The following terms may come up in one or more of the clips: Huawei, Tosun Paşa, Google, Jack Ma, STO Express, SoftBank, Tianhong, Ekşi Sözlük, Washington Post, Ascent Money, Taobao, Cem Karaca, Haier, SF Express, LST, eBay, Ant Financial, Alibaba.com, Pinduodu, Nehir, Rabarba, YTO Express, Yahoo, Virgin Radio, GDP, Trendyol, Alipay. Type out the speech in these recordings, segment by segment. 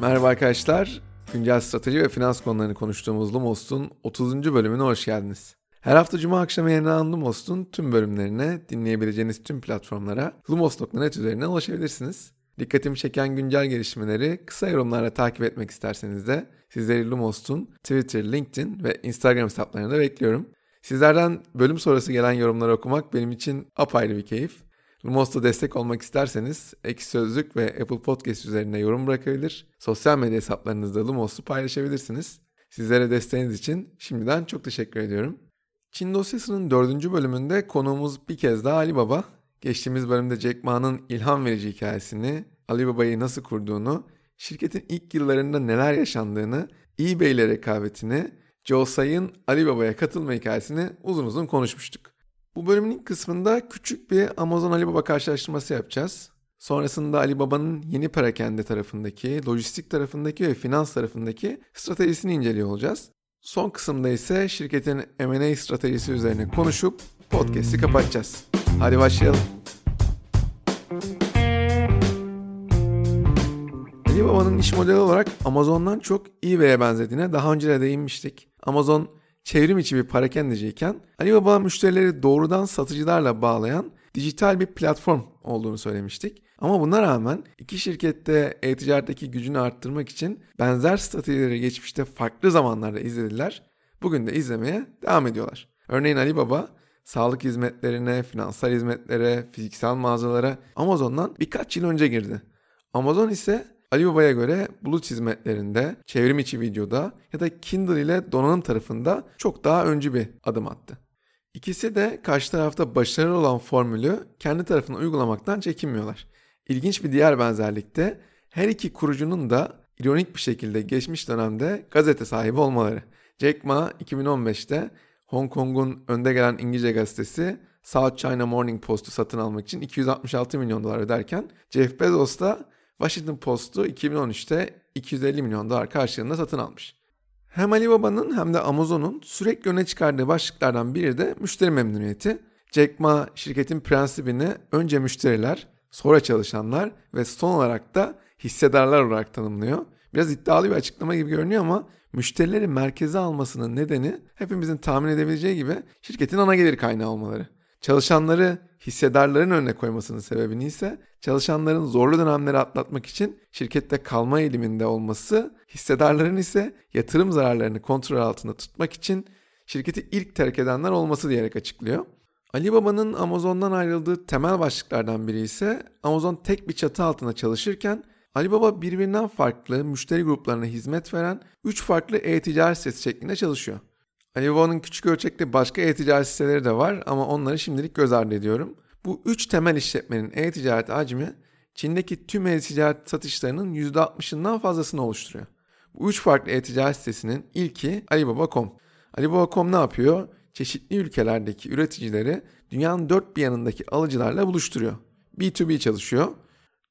Merhaba arkadaşlar, güncel strateji ve finans konularını konuştuğumuz Lumos'un 30. bölümüne hoş geldiniz. Her hafta Cuma akşamı yayınlanan Lumos'un tüm bölümlerine, dinleyebileceğiniz tüm platformlara lumos.net üzerinden ulaşabilirsiniz. Dikkatimi çeken güncel gelişmeleri kısa yorumlarla takip etmek isterseniz de sizleri Lumos'un Twitter, LinkedIn ve Instagram hesaplarında bekliyorum. Sizlerden bölüm sonrası gelen yorumları okumak benim için apayrı bir keyif. Lumos'ta destek olmak isterseniz Ekşi Sözlük ve Apple Podcast üzerine yorum bırakabilir, sosyal medya hesaplarınızda Lumos'u paylaşabilirsiniz. Sizlere desteğiniz için şimdiden çok teşekkür ediyorum. Çin dosyasının 4. bölümünde konuğumuz bir kez daha Alibaba. Geçtiğimiz bölümde Jack Ma'nın ilham verici hikayesini, Alibaba'yı nasıl kurduğunu, şirketin ilk yıllarında neler yaşandığını, eBay ile rekabetini, Joe Tsai'nin Alibaba'ya katılma hikayesini uzun uzun konuşmuştuk. Bu bölümün ilk kısmında küçük bir Amazon Alibaba karşılaştırması yapacağız. Sonrasında Alibaba'nın yeni perakende tarafındaki, lojistik tarafındaki ve finans tarafındaki stratejisini inceliyor olacağız. Son kısımda ise şirketin M&A stratejisi üzerine konuşup podcast'i kapatacağız. Hadi başlayalım. Alibaba'nın iş modeli olarak Amazon'dan çok eBay'e benzediğine daha önce de değinmiştik. Amazon çevrim içi bir parakendeciyken Alibaba müşterileri doğrudan satıcılarla bağlayan dijital bir platform olduğunu söylemiştik. Ama buna rağmen iki şirket de e-ticaretteki gücünü arttırmak için benzer stratejileri geçmişte farklı zamanlarda izlediler. Bugün de izlemeye devam ediyorlar. Örneğin Alibaba sağlık hizmetlerine, finansal hizmetlere, fiziksel mağazalara Amazon'dan birkaç yıl önce girdi. Amazon ise Alibaba'ya göre bulut hizmetlerinde, çevrim içi videoda ya da Kindle ile donanım tarafında çok daha öncü bir adım attı. İkisi de karşı tarafta başarılı olan formülü kendi tarafına uygulamaktan çekinmiyorlar. İlginç bir diğer benzerlikte her iki kurucunun da ironik bir şekilde geçmiş dönemde gazete sahibi olmaları. Jack Ma 2015'te Hong Kong'un önde gelen İngilizce gazetesi South China Morning Post'u satın almak için $266 milyon öderken Jeff Bezos da Washington Post'u 2013'te $250 milyon karşılığında satın almış. Hem Alibaba'nın hem de Amazon'un sürekli öne çıkardığı başlıklardan biri de müşteri memnuniyeti. Jack Ma şirketin prensibini önce müşteriler, sonra çalışanlar ve son olarak da hissedarlar olarak tanımlıyor. Biraz iddialı bir açıklama gibi görünüyor ama müşterileri merkeze almasının nedeni hepimizin tahmin edebileceği gibi şirketin ana gelir kaynağı olmaları. Çalışanları hissedarların önüne koymasının sebebini ise çalışanların zorlu dönemleri atlatmak için şirkette kalma eğiliminde olması, hissedarların ise yatırım zararlarını kontrol altında tutmak için şirketi ilk terk edenler olması diyerek açıklıyor. Alibaba'nın Amazon'dan ayrıldığı temel başlıklardan biri ise Amazon tek bir çatı altında çalışırken Alibaba birbirinden farklı müşteri gruplarına hizmet veren 3 farklı e-ticaret sitesi şeklinde çalışıyor. Alibaba'nın küçük ölçekli başka e-ticaret siteleri de var ama onları şimdilik göz ardı ediyorum. Bu 3 temel işletmenin e-ticaret hacmi Çin'deki tüm e-ticaret satışlarının %60'ından fazlasını oluşturuyor. Bu 3 farklı e-ticaret sitesinin ilki Alibaba.com. Alibaba.com ne yapıyor? Çeşitli ülkelerdeki üreticileri dünyanın dört bir yanındaki alıcılarla buluşturuyor. B2B çalışıyor.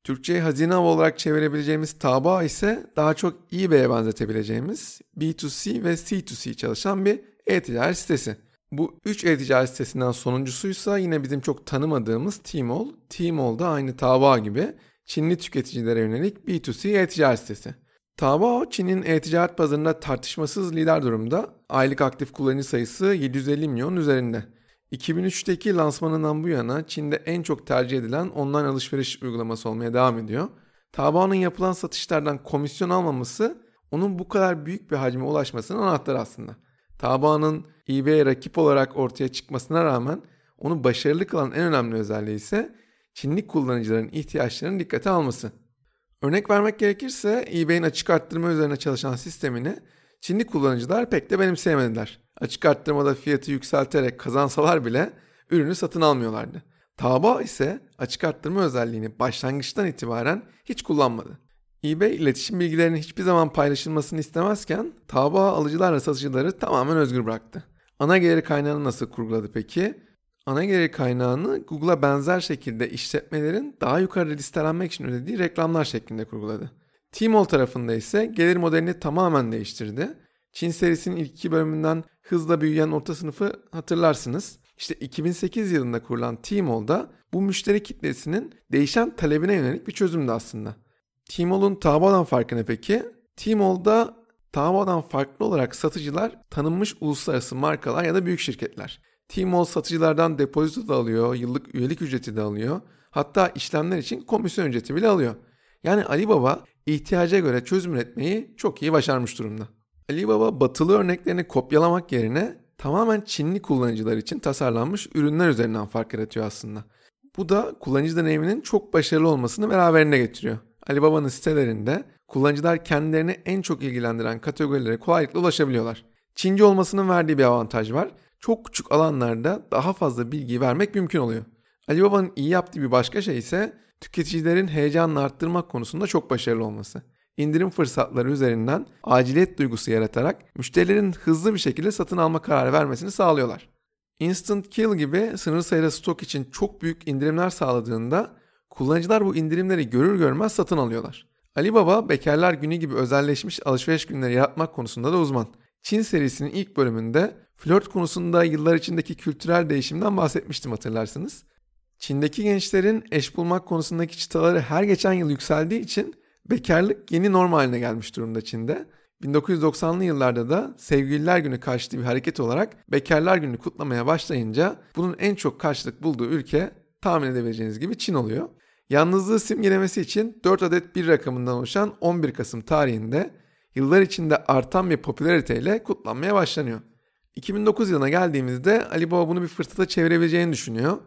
Türkçe'ye hazine avı olarak çevirebileceğimiz Taobao ise daha çok eBay'e benzetebileceğimiz B2C ve C2C çalışan bir e-ticaret sitesi. Bu 3 e-ticaret sitesinden sonuncusuysa yine bizim çok tanımadığımız Tmall. Tmall da aynı Taobao gibi Çinli tüketicilere yönelik B2C e-ticaret sitesi. Taobao Çin'in e-ticaret pazarında tartışmasız lider durumda. Aylık aktif kullanıcı sayısı 750 milyon üzerinde. 2003'teki lansmanından bu yana Çin'de en çok tercih edilen online alışveriş uygulaması olmaya devam ediyor. Taobao'nun yapılan satışlardan komisyon almaması onun bu kadar büyük bir hacme ulaşmasının anahtarı aslında. Taobao'nun eBay'e rakip olarak ortaya çıkmasına rağmen onu başarılı kılan en önemli özelliği ise Çinli kullanıcıların ihtiyaçlarını dikkate alması. Örnek vermek gerekirse eBay'in açık arttırma üzerine çalışan sistemini Çinli kullanıcılar pek de benimseyemediler. Açık arttırmada fiyatı yükselterek kazansalar bile ürünü satın almıyorlardı. Taobao ise açık arttırma özelliğini başlangıçtan itibaren hiç kullanmadı. eBay iletişim bilgilerinin hiçbir zaman paylaşılmasını istemezken Taobao alıcılarla satıcıları tamamen özgür bıraktı. Ana gelir kaynağını nasıl kurguladı peki? Ana gelir kaynağını Google'a benzer şekilde işletmelerin daha yukarı listelenmek için ödediği reklamlar şeklinde kurguladı. Tmall tarafında ise gelir modelini tamamen değiştirdi. Çin serisinin ilk 2 bölümünden hızla büyüyen orta sınıfı hatırlarsınız. İşte 2008 yılında kurulan Tmall'da bu müşteri kitlesinin değişen talebine yönelik bir çözümdü aslında. Tmall'un Taobao'dan farkı ne peki? Tmall'da Taobao'dan farklı olarak satıcılar tanınmış uluslararası markalar ya da büyük şirketler. Tmall satıcılardan depozito da alıyor, yıllık üyelik ücreti de alıyor. Hatta işlemler için komisyon ücreti bile alıyor. Yani Alibaba ihtiyaca göre çözüm üretmeyi çok iyi başarmış durumda. Alibaba batılı örneklerini kopyalamak yerine tamamen Çinli kullanıcılar için tasarlanmış ürünler üzerinden fark yaratıyor aslında. Bu da kullanıcı deneyiminin çok başarılı olmasını beraberinde getiriyor. Alibaba'nın sitelerinde kullanıcılar kendilerini en çok ilgilendiren kategorilere kolaylıkla ulaşabiliyorlar. Çince olmasının verdiği bir avantaj var. Çok küçük alanlarda daha fazla bilgi vermek mümkün oluyor. Alibaba'nın iyi yaptığı bir başka şey ise tüketicilerin heyecanını arttırmak konusunda çok başarılı olması. İndirim fırsatları üzerinden aciliyet duygusu yaratarak müşterilerin hızlı bir şekilde satın alma kararı vermesini sağlıyorlar. Instant Kill gibi sınır sayıda stok için çok büyük indirimler sağladığında kullanıcılar bu indirimleri görür görmez satın alıyorlar. Alibaba Bekarlar Günü gibi özelleşmiş alışveriş günleri yaratmak konusunda da uzman. Çin serisinin ilk bölümünde flört konusunda yıllar içindeki kültürel değişimden bahsetmiştim hatırlarsınız. Çin'deki gençlerin eş bulmak konusundaki çıtaları her geçen yıl yükseldiği için bekarlık yeni norm haline gelmiş durumda Çin'de. 1990'lı yıllarda da Sevgililer Günü karşıtı bir hareket olarak Bekarlar Günü kutlamaya başlayınca bunun en çok karşılık bulduğu ülke tahmin edebileceğiniz gibi Çin oluyor. Yalnızlığı simgelemesi için 4 adet 1 rakamından oluşan 11 Kasım tarihinde yıllar içinde artan bir popülariteyle kutlanmaya başlanıyor. 2009 yılına geldiğimizde Alibaba bunu bir fırsata çevirebileceğini düşünüyor.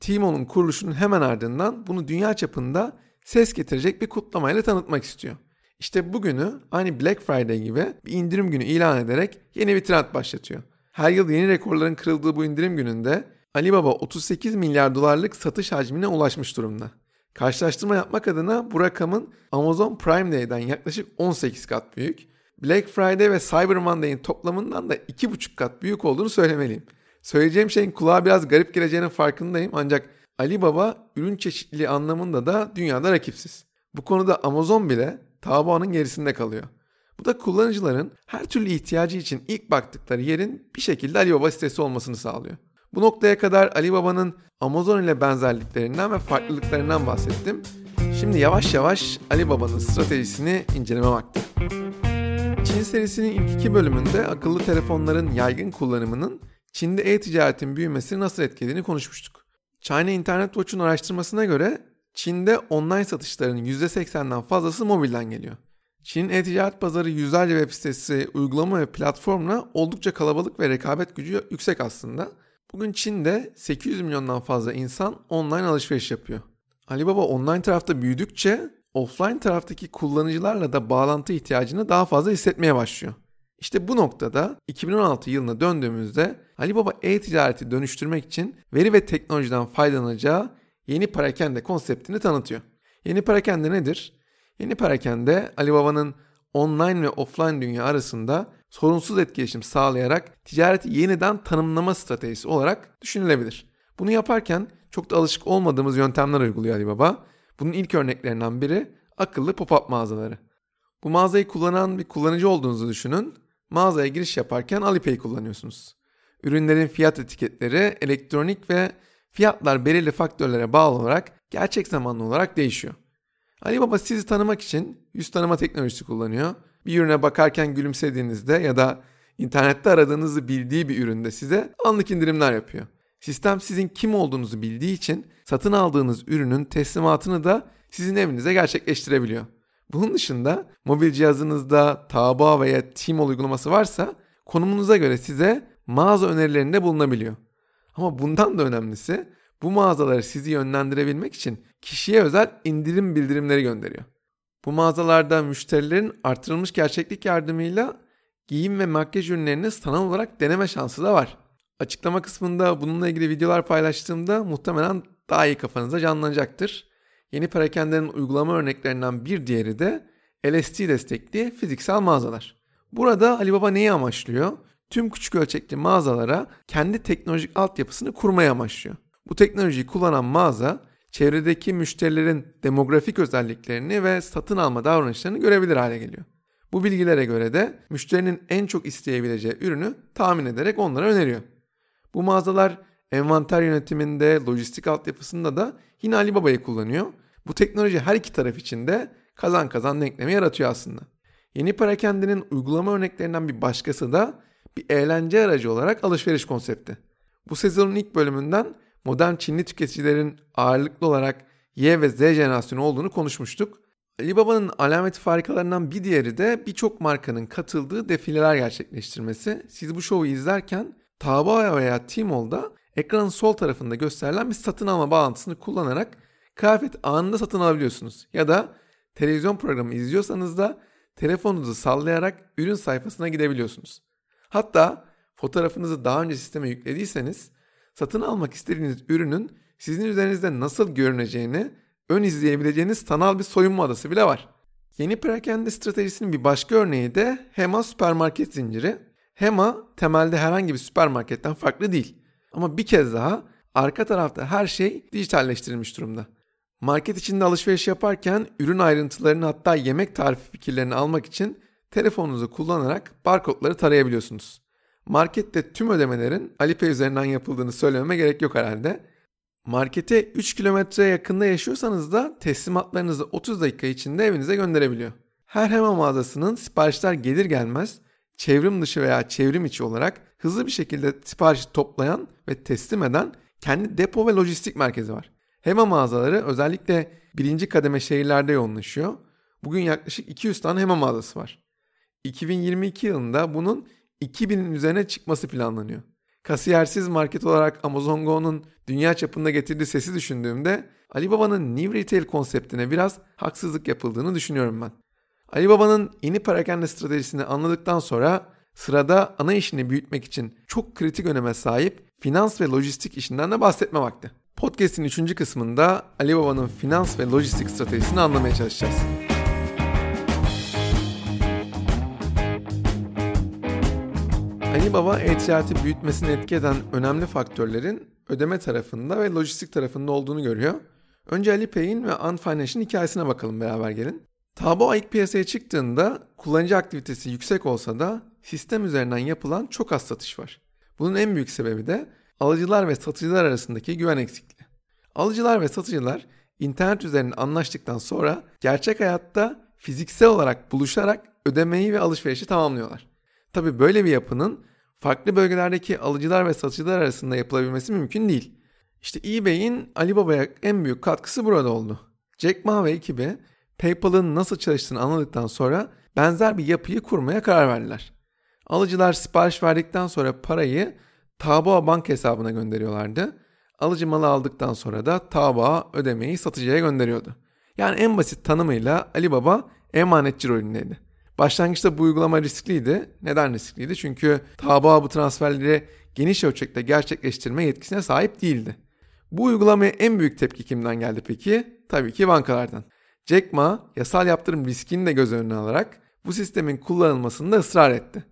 Tmall'un kuruluşunun hemen ardından bunu dünya çapında ses getirecek bir kutlamayla tanıtmak istiyor. İşte bugünü aynı Black Friday gibi bir indirim günü ilan ederek yeni bir trend başlatıyor. Her yıl yeni rekorların kırıldığı bu indirim gününde Alibaba 38 milyar dolarlık satış hacmine ulaşmış durumda. Karşılaştırma yapmak adına bu rakamın Amazon Prime Day'den yaklaşık 18 kat büyük, Black Friday ve Cyber Monday'in toplamından da 2,5 kat büyük olduğunu söylemeliyim. Söyleyeceğim şeyin kulağa biraz garip geleceğinin farkındayım ancak Alibaba ürün çeşitliliği anlamında da dünyada rakipsiz. Bu konuda Amazon bile Taobao'nun gerisinde kalıyor. Bu da kullanıcıların her türlü ihtiyacı için ilk baktıkları yerin bir şekilde Alibaba sitesi olmasını sağlıyor. Bu noktaya kadar Alibaba'nın Amazon ile benzerliklerinden ve farklılıklarından bahsettim. Şimdi yavaş yavaş Alibaba'nın stratejisini inceleme vakti. Çin serisinin ilk iki bölümünde akıllı telefonların yaygın kullanımının Çin'de e-ticaretin büyümesini nasıl etkilediğini konuşmuştuk. China Internet Watch'un araştırmasına göre Çin'de online satışların %80'den fazlası mobilden geliyor. Çin'in e-ticaret pazarı yüzlerce web sitesi, uygulama ve platformla oldukça kalabalık ve rekabet gücü yüksek aslında. Bugün Çin'de 800 milyondan fazla insan online alışveriş yapıyor. Alibaba online tarafta büyüdükçe offline taraftaki kullanıcılarla da bağlantı ihtiyacını daha fazla hissetmeye başlıyor. İşte bu noktada 2016 yılına döndüğümüzde Alibaba e-ticareti dönüştürmek için veri ve teknolojiden faydalanacağı yeni perakende konseptini tanıtıyor. Yeni perakende nedir? Yeni perakende Alibaba'nın online ve offline dünya arasında sorunsuz etkileşim sağlayarak ticareti yeniden tanımlama stratejisi olarak düşünülebilir. Bunu yaparken çok da alışık olmadığımız yöntemler uyguluyor Alibaba. Bunun ilk örneklerinden biri akıllı pop-up mağazaları. Bu mağazayı kullanan bir kullanıcı olduğunuzu düşünün. Mağazaya giriş yaparken Alipay'i kullanıyorsunuz. Ürünlerin fiyat etiketleri elektronik ve fiyatlar belirli faktörlere bağlı olarak gerçek zamanlı olarak değişiyor. Alibaba sizi tanımak için yüz tanıma teknolojisi kullanıyor. Bir ürüne bakarken gülümsediğinizde ya da internette aradığınızı bildiği bir üründe size anlık indirimler yapıyor. Sistem sizin kim olduğunuzu bildiği için satın aldığınız ürünün teslimatını da sizin evinize gerçekleştirebiliyor. Bunun dışında mobil cihazınızda Taobao veya Tmall uygulaması varsa konumunuza göre size mağaza önerilerinde bulunabiliyor. Ama bundan da önemlisi bu mağazaları sizi yönlendirebilmek için kişiye özel indirim bildirimleri gönderiyor. Bu mağazalarda müşterilerin artırılmış gerçeklik yardımıyla giyim ve makyaj ürünlerini sanal olarak deneme şansı da var. Açıklama kısmında bununla ilgili videolar paylaştığımda muhtemelen daha iyi kafanıza canlanacaktır. Yeni perakendenin uygulama örneklerinden bir diğeri de LST destekli fiziksel mağazalar. Burada Alibaba neyi amaçlıyor? Tüm küçük ölçekli mağazalara kendi teknolojik altyapısını kurmayı amaçlıyor. Bu teknolojiyi kullanan mağaza çevredeki müşterilerin demografik özelliklerini ve satın alma davranışlarını görebilir hale geliyor. Bu bilgilere göre de müşterinin en çok isteyebileceği ürünü tahmin ederek onlara öneriyor. Bu mağazalar envanter yönetiminde, lojistik altyapısında da yine Alibaba'yı kullanıyor. Bu teknoloji her iki taraf için de kazan kazan denklemi yaratıyor aslında. Yeni perakendinin uygulama örneklerinden bir başkası da bir eğlence aracı olarak alışveriş konsepti. Bu sezonun ilk bölümünden modern Çinli tüketicilerin ağırlıklı olarak Y ve Z jenerasyonu olduğunu konuşmuştuk. Alibaba'nın alameti farikalarından bir diğeri de birçok markanın katıldığı defileler gerçekleştirmesi. Siz bu şovu izlerken Taobao veya Tmall'da ekranın sol tarafında gösterilen bir satın alma bağlantısını kullanarak kıyafet anında satın alabiliyorsunuz. Ya da televizyon programı izliyorsanız da telefonunuzu sallayarak ürün sayfasına gidebiliyorsunuz. Hatta fotoğrafınızı daha önce sisteme yüklediyseniz satın almak istediğiniz ürünün sizin üzerinizde nasıl görüneceğini ön izleyebileceğiniz sanal bir soyunma adası bile var. Yeni perakende stratejisinin bir başka örneği de HEMA süpermarket zinciri. HEMA temelde herhangi bir süpermarketten farklı değil. Ama bir kez daha arka tarafta her şey dijitalleştirilmiş durumda. Market içinde alışveriş yaparken ürün ayrıntılarını hatta yemek tarifi fikirlerini almak için telefonunuzu kullanarak barkodları tarayabiliyorsunuz. Markette tüm ödemelerin Alipay üzerinden yapıldığını söylememe gerek yok herhalde. Markete 3 kilometreye yakında yaşıyorsanız da teslimatlarınızı 30 dakika içinde evinize gönderebiliyor. Her HEMA mağazasının siparişler gelir gelmez çevrim dışı veya çevrim içi olarak hızlı bir şekilde siparişi toplayan ve teslim eden kendi depo ve lojistik merkezi var. HEMA mağazaları özellikle 1. kademe şehirlerde yoğunlaşıyor. Bugün yaklaşık 200 tane HEMA mağazası var. 2022 yılında bunun 2000'in üzerine çıkması planlanıyor. Kasiyersiz market olarak Amazon Go'nun dünya çapında getirdiği sesi düşündüğümde Alibaba'nın New Retail konseptine biraz haksızlık yapıldığını düşünüyorum ben. Alibaba'nın yeni perakende stratejisini anladıktan sonra sırada ana işini büyütmek için çok kritik öneme sahip finans ve lojistik işinden de bahsetme vakti. Podcast'in 3. kısmında Alibaba'nın finans ve lojistik stratejisini anlamaya çalışacağız. Alibaba e-ticareti büyütmesini etki eden önemli faktörlerin ödeme tarafında ve lojistik tarafında olduğunu görüyor. Önce Alipay'in ve Ant Financial'ın hikayesine bakalım, beraber gelin. Taobao ilk piyasaya çıktığında kullanıcı aktivitesi yüksek olsa da sistem üzerinden yapılan çok az satış var. Bunun en büyük sebebi de alıcılar ve satıcılar arasındaki güven eksikliği. Alıcılar ve satıcılar internet üzerinden anlaştıktan sonra gerçek hayatta fiziksel olarak buluşarak ödemeyi ve alışverişi tamamlıyorlar. Tabii böyle bir yapının farklı bölgelerdeki alıcılar ve satıcılar arasında yapılabilmesi mümkün değil. İşte eBay'in Alibaba'ya en büyük katkısı burada oldu. Jack Ma ve ekibi PayPal'ın nasıl çalıştığını anladıktan sonra benzer bir yapıyı kurmaya karar verdiler. Alıcılar sipariş verdikten sonra parayı Taobao banka hesabına gönderiyorlardı. Alıcı malı aldıktan sonra da Taobao ödemeyi satıcıya gönderiyordu. Yani en basit tanımıyla Alibaba emanetçi rolündeydi. Başlangıçta bu uygulama riskliydi. Neden riskliydi? Çünkü Taobao bu transferleri geniş ölçekte gerçekleştirme yetkisine sahip değildi. Bu uygulamaya en büyük tepki kimden geldi peki? Tabii ki bankalardan. Jack Ma yasal yaptırım riskini de göz önüne alarak bu sistemin kullanılmasını da ısrar etti.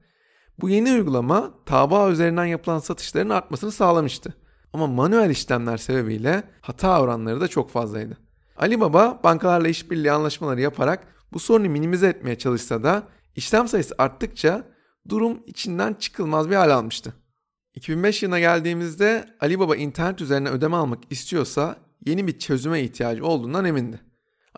Bu yeni uygulama Taobao üzerinden yapılan satışların artmasını sağlamıştı. Ama manuel işlemler sebebiyle hata oranları da çok fazlaydı. Alibaba bankalarla işbirliği anlaşmaları yaparak bu sorunu minimize etmeye çalışsa da işlem sayısı arttıkça durum içinden çıkılmaz bir hal almıştı. 2005 yılına geldiğimizde Alibaba internet üzerine ödeme almak istiyorsa yeni bir çözüme ihtiyacı olduğundan emindi.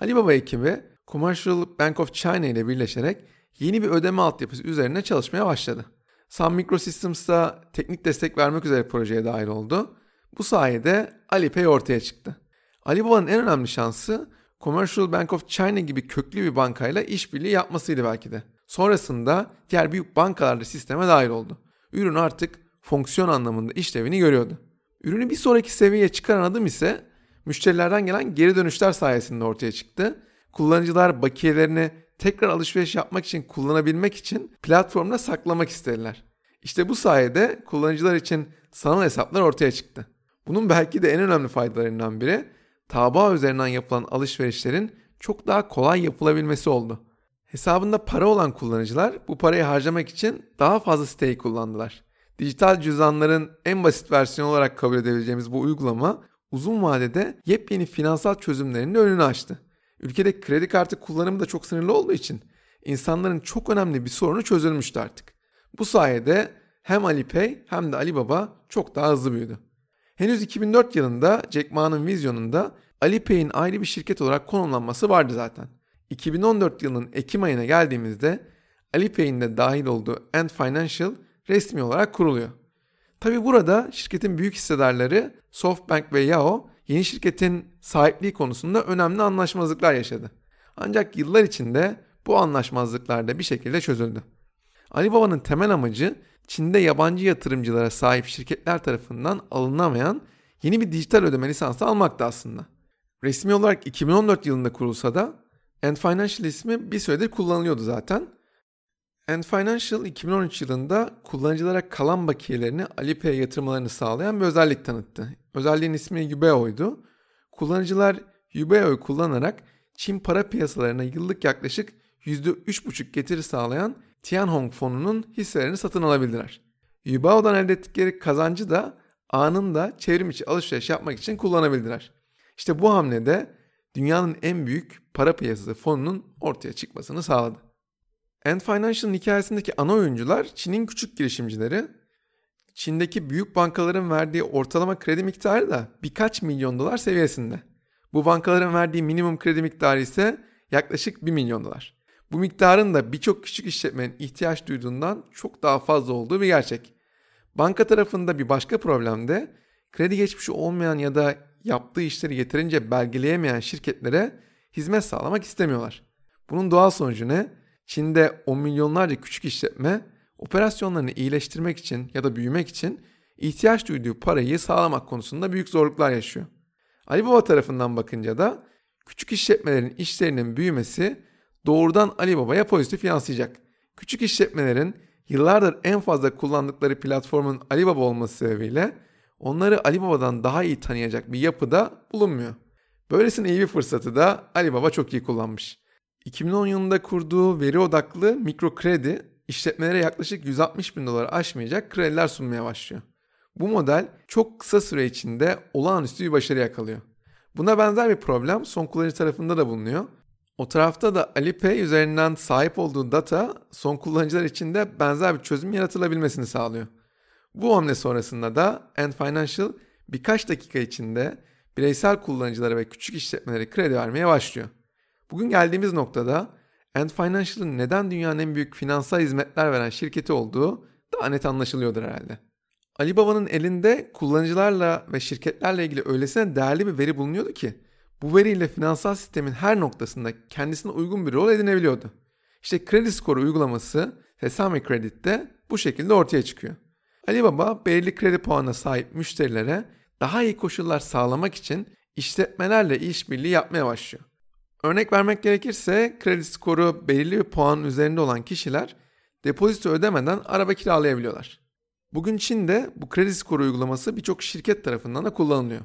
Alibaba ekibi Commercial Bank of China ile birleşerek yeni bir ödeme altyapısı üzerine çalışmaya başladı. Sun Microsystems'a teknik destek vermek üzere projeye dahil oldu. Bu sayede Alipay ortaya çıktı. Alibaba'nın en önemli şansı Commercial Bank of China gibi köklü bir bankayla işbirliği yapmasıydı belki de. Sonrasında diğer büyük bankalar da sisteme dahil oldu. Ürün artık fonksiyon anlamında işlevini görüyordu. Ürünü bir sonraki seviyeye çıkaran adım ise müşterilerden gelen geri dönüşler sayesinde ortaya çıktı. Kullanıcılar bakiyelerini tekrar alışveriş yapmak için kullanabilmek için platformda saklamak istediler. İşte bu sayede kullanıcılar için sanal hesaplar ortaya çıktı. Bunun belki de en önemli faydalarından biri Taobao üzerinden yapılan alışverişlerin çok daha kolay yapılabilmesi oldu. Hesabında para olan kullanıcılar bu parayı harcamak için daha fazla siteyi kullandılar. Dijital cüzdanların en basit versiyonu olarak kabul edebileceğimiz bu uygulama uzun vadede yepyeni finansal çözümlerinin önünü açtı. Ülkede kredi kartı kullanımı da çok sınırlı olduğu için insanların çok önemli bir sorunu çözülmüştü artık. Bu sayede hem Alipay hem de Alibaba çok daha hızlı büyüdü. Henüz 2004 yılında Jack Ma'nın vizyonunda Alipay'in ayrı bir şirket olarak konumlanması vardı zaten. 2014 yılının Ekim ayına geldiğimizde Alipay'in de dahil olduğu Ant Financial resmi olarak kuruluyor. Tabi burada şirketin büyük hissedarları SoftBank ve Yahoo yeni şirketin sahipliği konusunda önemli anlaşmazlıklar yaşadı. Ancak yıllar içinde bu anlaşmazlıklar da bir şekilde çözüldü. Alibaba'nın temel amacı Çin'de yabancı yatırımcılara sahip şirketler tarafından alınamayan yeni bir dijital ödeme lisansı almaktı aslında. Resmi olarak 2014 yılında kurulsa da Ant Financial ismi bir süredir kullanılıyordu zaten. Ant Financial 2013 yılında kullanıcılara kalan bakiyelerini Alipay'e yatırmalarını sağlayan bir özellik tanıttı. Özelliğin ismi Yu Bao'ydu. Kullanıcılar Yu Bao'yu kullanarak Çin para piyasalarına yıllık yaklaşık %3,5 getiri sağlayan Tianhong fonunun hisselerini satın alabildiler. Yu Bao'dan elde ettikleri kazancı da anında çevrim içi alışveriş yapmak için kullanabildiler. İşte bu hamlede dünyanın en büyük para piyasası fonunun ortaya çıkmasını sağladı. Ant Financial'ın hikayesindeki ana oyuncular Çin'in küçük girişimcileri. Çin'deki büyük bankaların verdiği ortalama kredi miktarı da birkaç milyon dolar seviyesinde. Bu bankaların verdiği minimum kredi miktarı ise yaklaşık 1 milyon dolar. Bu miktarın da birçok küçük işletmenin ihtiyaç duyduğundan çok daha fazla olduğu bir gerçek. Banka tarafında bir başka problem de kredi geçmişi olmayan ya da yaptığı işleri yeterince belgeleyemeyen şirketlere hizmet sağlamak istemiyorlar. Bunun doğal sonucu ne? Çin'de on milyonlarca küçük işletme operasyonlarını iyileştirmek için ya da büyümek için ihtiyaç duyduğu parayı sağlamak konusunda büyük zorluklar yaşıyor. Alibaba tarafından bakınca da küçük işletmelerin işlerinin büyümesi doğrudan Alibaba'ya pozitif yansıyacak. Küçük işletmelerin yıllardır en fazla kullandıkları platformun Alibaba olması sebebiyle onları Alibaba'dan daha iyi tanıyacak bir yapıda bulunmuyor. Böylesine iyi bir fırsatı da Alibaba çok iyi kullanmış. 2010 yılında kurduğu veri odaklı mikro kredi işletmelere yaklaşık 160 bin doları aşmayacak krediler sunmaya başlıyor. Bu model çok kısa süre içinde olağanüstü bir başarı yakalıyor. Buna benzer bir problem son kullanıcı tarafında da bulunuyor. O tarafta da Alipay üzerinden sahip olduğu data son kullanıcılar için de benzer bir çözüm yaratılabilmesini sağlıyor. Bu hamle sonrasında da Ant Financial birkaç dakika içinde bireysel kullanıcılara ve küçük işletmelere kredi vermeye başlıyor. Bugün geldiğimiz noktada Ant Financial'ın neden dünyanın en büyük finansal hizmetler veren şirketi olduğu daha net anlaşılıyordur herhalde. Alibaba'nın elinde kullanıcılarla ve şirketlerle ilgili öylesine değerli bir veri bulunuyordu ki bu veriyle finansal sistemin her noktasında kendisine uygun bir rol edinebiliyordu. İşte kredi skoru uygulaması Sesame Credit'te bu şekilde ortaya çıkıyor. Alibaba belirli kredi puanına sahip müşterilere daha iyi koşullar sağlamak için işletmelerle işbirliği yapmaya başlıyor. Örnek vermek gerekirse kredi skoru belirli bir puanın üzerinde olan kişiler depozito ödemeden araba kiralayabiliyorlar. Bugün Çin'de bu kredi skoru uygulaması birçok şirket tarafından da kullanılıyor.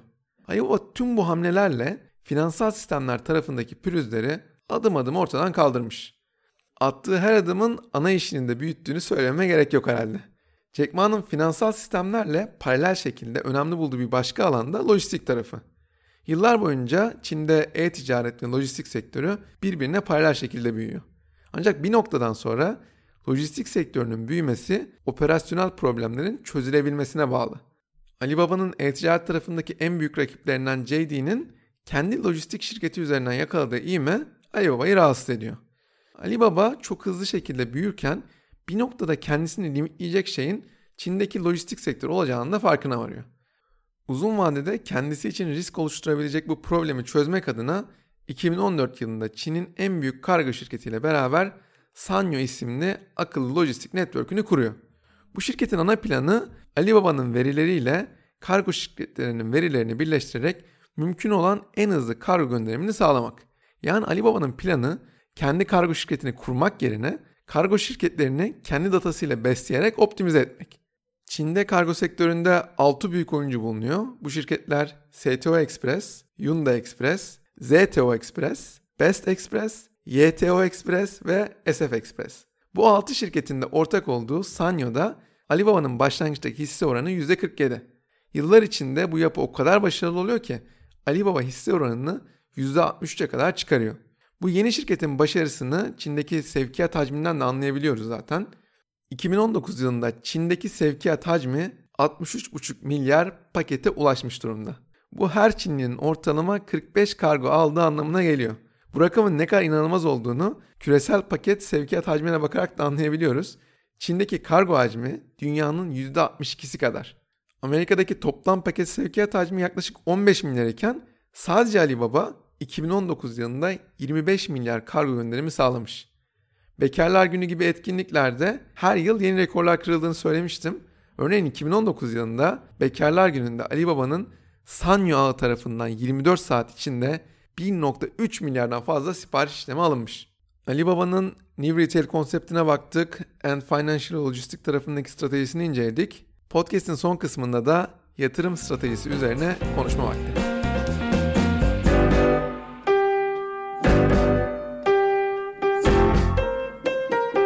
Alibaba tüm bu hamlelerle finansal sistemler tarafındaki pürüzleri adım adım ortadan kaldırmış. Attığı her adımın ana işini de büyüttüğünü söylememe gerek yok herhalde. Jack Ma'nın finansal sistemlerle paralel şekilde önemli bulduğu bir başka alan da lojistik tarafı. Yıllar boyunca Çin'de e-ticaret ve lojistik sektörü birbirine paralel şekilde büyüyor. Ancak bir noktadan sonra lojistik sektörünün büyümesi operasyonel problemlerin çözülebilmesine bağlı. Alibaba'nın e-ticaret tarafındaki en büyük rakiplerinden JD'nin kendi lojistik şirketi üzerinden yakaladığı ivme Alibaba'yı rahatsız ediyor. Alibaba çok hızlı şekilde büyürken bir noktada kendisini limitleyecek şeyin Çin'deki lojistik sektörü olacağının da farkına varıyor. Uzun vadede kendisi için risk oluşturabilecek bu problemi çözmek adına 2014 yılında Çin'in en büyük kargo şirketiyle beraber Sanyo isimli akıllı lojistik network'ünü kuruyor. Bu şirketin ana planı Alibaba'nın verileriyle kargo şirketlerinin verilerini birleştirerek mümkün olan en hızlı kargo gönderimini sağlamak. Yani Alibaba'nın planı kendi kargo şirketini kurmak yerine kargo şirketlerini kendi datasıyla besleyerek optimize etmek. Çin'de kargo sektöründe 6 büyük oyuncu bulunuyor. Bu şirketler STO Express, Yunda Express, ZTO Express, Best Express, YTO Express ve SF Express. Bu 6 şirketin de ortak olduğu Sanyo'da Alibaba'nın başlangıçtaki hisse oranı %47. Yıllar içinde bu yapı o kadar başarılı oluyor ki Alibaba hisse oranını %63'e kadar çıkarıyor. Bu yeni şirketin başarısını Çin'deki sevkiyat hacminden de anlayabiliyoruz zaten. 2019 yılında Çin'deki sevkiyat hacmi 63,5 milyar pakete ulaşmış durumda. Bu her Çinlinin ortalama 45 kargo aldığı anlamına geliyor. Bu rakamın ne kadar inanılmaz olduğunu küresel paket sevkiyat hacmine bakarak da anlayabiliyoruz. Çin'deki kargo hacmi dünyanın %62'si kadar. Amerika'daki toplam paket sevkiyat hacmi yaklaşık 15 milyar iken sadece Alibaba 2019 yılında 25 milyar kargo gönderimi sağlamış. Bekarlar Günü gibi etkinliklerde her yıl yeni rekorlar kırıldığını söylemiştim. Örneğin 2019 yılında Bekarlar Günü'nde Alibaba'nın Sanyo ağı tarafından 24 saat içinde 1.3 milyardan fazla sipariş işlemi alınmış. Alibaba'nın New Retail konseptine baktık, Ant Financial Logistik tarafındaki stratejisini inceledik. Podcast'in son kısmında da yatırım stratejisi üzerine konuşma vakti.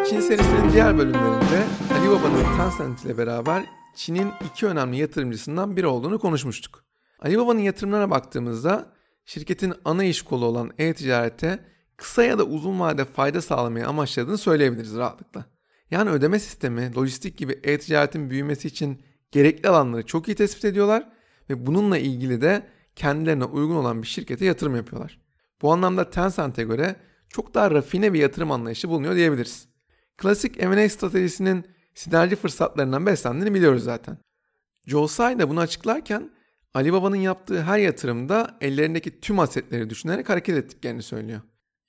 Çin serisinin diğer bölümlerinde Alibaba'nın Tencent ile beraber Çin'in iki önemli yatırımcısından biri olduğunu konuşmuştuk. Alibaba'nın yatırımlarına baktığımızda şirketin ana iş kolu olan e-ticarete kısa ya da uzun vadede fayda sağlamayı amaçladığını söyleyebiliriz rahatlıkla. Yani ödeme sistemi, lojistik gibi e-ticaretin büyümesi için gerekli alanları çok iyi tespit ediyorlar ve bununla ilgili de kendilerine uygun olan bir şirkete yatırım yapıyorlar. Bu anlamda Tencent'e göre çok daha rafine bir yatırım anlayışı bulunuyor diyebiliriz. Klasik M&A stratejisinin sinerji fırsatlarından beslendiğini biliyoruz zaten. Joe Tsai da bunu açıklarken Alibaba'nın yaptığı her yatırımda ellerindeki tüm asetleri düşünerek hareket ettiklerini söylüyor.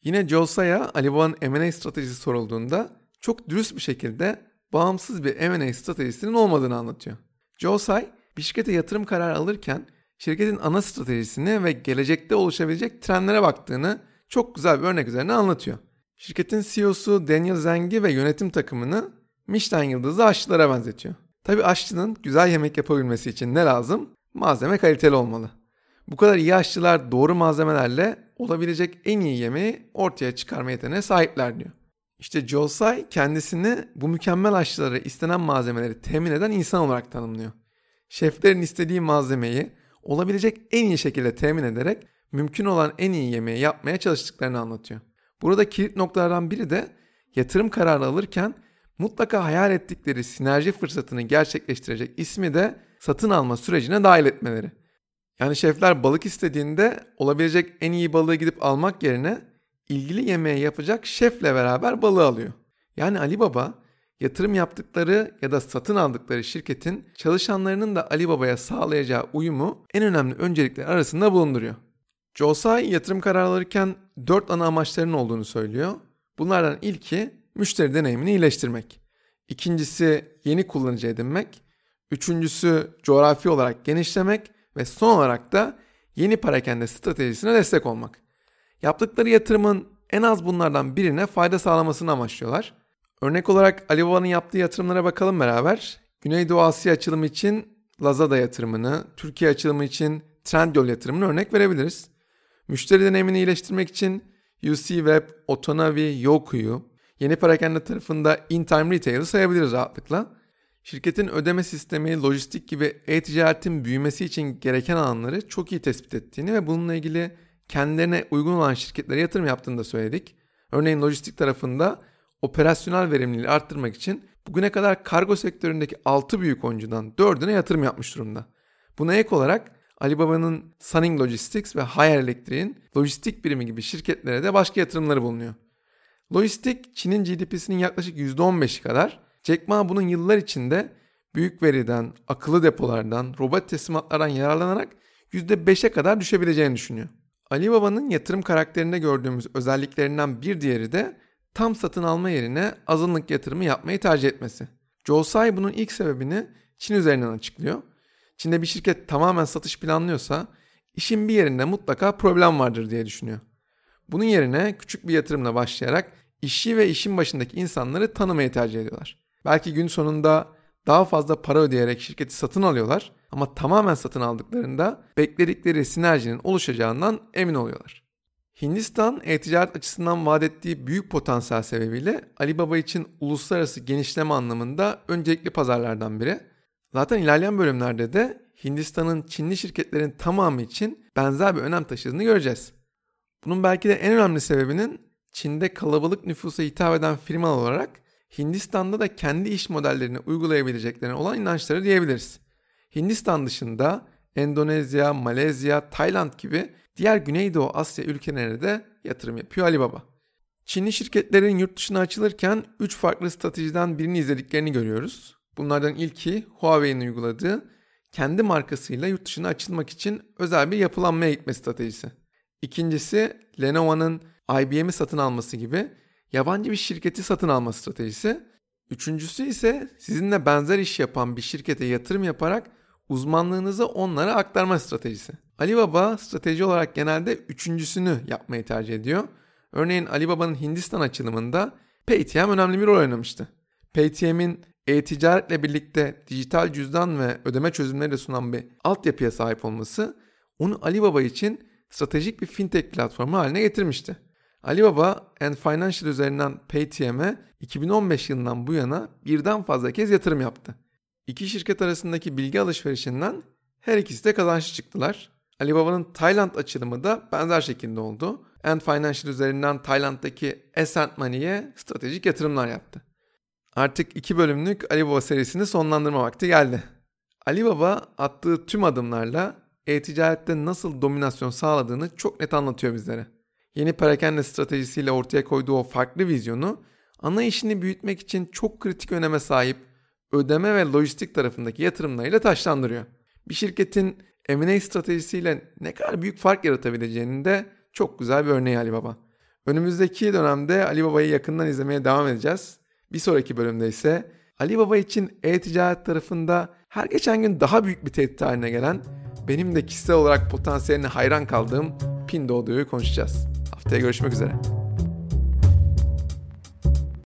Yine Joe Tsai'ya Alibaba'nın M&A stratejisi sorulduğunda çok dürüst bir şekilde bağımsız bir M&A stratejisinin olmadığını anlatıyor. Joe Tsai bir şirkete yatırım kararı alırken şirketin ana stratejisini ve gelecekte oluşabilecek trendlere baktığını çok güzel bir örnek üzerine anlatıyor. Şirketin CEO'su Daniel Zengi ve yönetim takımını Michelin yıldızlı aşçılara benzetiyor. Tabii aşçının güzel yemek yapabilmesi için ne lazım? Malzeme kaliteli olmalı. Bu kadar iyi aşçılar doğru malzemelerle olabilecek en iyi yemeği ortaya çıkarma yeteneğine sahipler diyor. İşte Joe Tsai kendisini bu mükemmel aşçılara istenen malzemeleri temin eden insan olarak tanımlıyor. Şeflerin istediği malzemeyi olabilecek en iyi şekilde temin ederek mümkün olan en iyi yemeği yapmaya çalıştıklarını anlatıyor. Burada kilit noktalardan biri de yatırım kararı alırken mutlaka hayal ettikleri sinerji fırsatını gerçekleştirecek ismi de satın alma sürecine dahil etmeleri. Yani şefler balık istediğinde olabilecek en iyi balığı gidip almak yerine ilgili yemeği yapacak şefle beraber balığı alıyor. Yani Alibaba yatırım yaptıkları ya da satın aldıkları şirketin çalışanlarının da Alibaba'ya sağlayacağı uyumu en önemli öncelikler arasında bulunduruyor. Joe Tsai yatırım kararı alırken 4 ana amaçlarının olduğunu söylüyor. Bunlardan ilki müşteri deneyimini iyileştirmek. İkincisi yeni kullanıcı edinmek. Üçüncüsü coğrafi olarak genişlemek ve son olarak da yeni parakende stratejisine destek olmak. Yaptıkları yatırımın en az bunlardan birine fayda sağlamasını amaçlıyorlar. Örnek olarak Alibaba'nın yaptığı yatırımlara bakalım beraber. Güneydoğu Asya açılımı için Lazada yatırımını, Türkiye açılımı için Trendyol yatırımını örnek verebiliriz. Müşteri deneyimini iyileştirmek için UCWeb, Otonavi, Youku'yu, yeni parakende tarafında InTime Retail'ı sayabiliriz rahatlıkla. Şirketin ödeme sistemi, lojistik gibi e-ticaretin büyümesi için gereken alanları çok iyi tespit ettiğini ve bununla ilgili kendilerine uygun olan şirketlere yatırım yaptığını da söyledik. Örneğin lojistik tarafında operasyonel verimliliği arttırmak için bugüne kadar kargo sektöründeki 6 büyük oyuncudan 4'üne yatırım yapmış durumda. Buna ek olarak Alibaba'nın Sunning Logistics ve Haier Electric'in lojistik birimi gibi şirketlere de başka yatırımları bulunuyor. Lojistik, Çin'in GDP'sinin yaklaşık %15'i kadar. Jack Ma bunun yıllar içinde büyük veriden, akıllı depolardan, robot teslimatlardan yararlanarak %5'e kadar düşebileceğini düşünüyor. Alibaba'nın yatırım karakterinde gördüğümüz özelliklerinden bir diğeri de tam satın alma yerine azınlık yatırımı yapmayı tercih etmesi. Joe Tsai bunun ilk sebebini Çin üzerinden açıklıyor. Çin'de bir şirket tamamen satış planlıyorsa işin bir yerinde mutlaka problem vardır diye düşünüyor. Bunun yerine küçük bir yatırımla başlayarak işi ve işin başındaki insanları tanımayı tercih ediyorlar. Belki gün sonunda daha fazla para ödeyerek şirketi satın alıyorlar ama tamamen satın aldıklarında bekledikleri sinerjinin oluşacağından emin oluyorlar. Hindistan e-ticaret açısından vaat ettiği büyük potansiyel sebebiyle Alibaba için uluslararası genişleme anlamında öncelikli pazarlardan biri. Zaten ilerleyen bölümlerde de Hindistan'ın Çinli şirketlerin tamamı için benzer bir önem taşıdığını göreceğiz. Bunun belki de en önemli sebebinin Çin'de kalabalık nüfusa hitap eden firmalar olarak Hindistan'da da kendi iş modellerini uygulayabileceklerine olan inançları diyebiliriz. Hindistan dışında Endonezya, Malezya, Tayland gibi diğer Güneydoğu Asya ülkelerine de yatırım yapıyor Alibaba. Çinli şirketlerin yurt dışına açılırken 3 farklı stratejiden birini izlediklerini görüyoruz. Bunlardan ilki Huawei'nin uyguladığı kendi markasıyla yurt dışına açılmak için özel bir yapılanmaya gitme stratejisi. İkincisi Lenovo'nun IBM'i satın alması gibi yabancı bir şirketi satın alma stratejisi. Üçüncüsü ise sizinle benzer iş yapan bir şirkete yatırım yaparak uzmanlığınızı onlara aktarma stratejisi. Alibaba strateji olarak genelde üçüncüsünü yapmayı tercih ediyor. Örneğin Alibaba'nın Hindistan açılımında Paytm önemli bir rol oynamıştı. Paytm'in e-ticaretle birlikte dijital cüzdan ve ödeme çözümleri sunan bir altyapıya sahip olması onu Alibaba için stratejik bir fintech platformu haline getirmişti. Alibaba, Ant Financial üzerinden Paytm'e 2015 yılından bu yana birden fazla kez yatırım yaptı. İki şirket arasındaki bilgi alışverişinden her ikisi de kazançlı çıktılar. Alibaba'nın Tayland açılımı da benzer şekilde oldu. Ant Financial üzerinden Tayland'daki Ascent Money'e stratejik yatırımlar yaptı. Artık 2 bölümlük Alibaba serisini sonlandırma vakti geldi. Alibaba attığı tüm adımlarla e-ticarette nasıl dominasyon sağladığını çok net anlatıyor bizlere. Yeni perakende stratejisiyle ortaya koyduğu o farklı vizyonu, ana işini büyütmek için çok kritik öneme sahip ödeme ve lojistik tarafındaki yatırımlarıyla taçlandırıyor. Bir şirketin M&A stratejisiyle ne kadar büyük fark yaratabileceğinin de çok güzel bir örneği Alibaba. Önümüzdeki dönemde Alibaba'yı yakından izlemeye devam edeceğiz. Bir sonraki bölümde ise Alibaba için e-ticaret tarafında her geçen gün daha büyük bir tehdit haline gelen, benim de kişisel olarak potansiyeline hayran kaldığım Pinduodu'yu konuşacağız. Haftaya görüşmek üzere.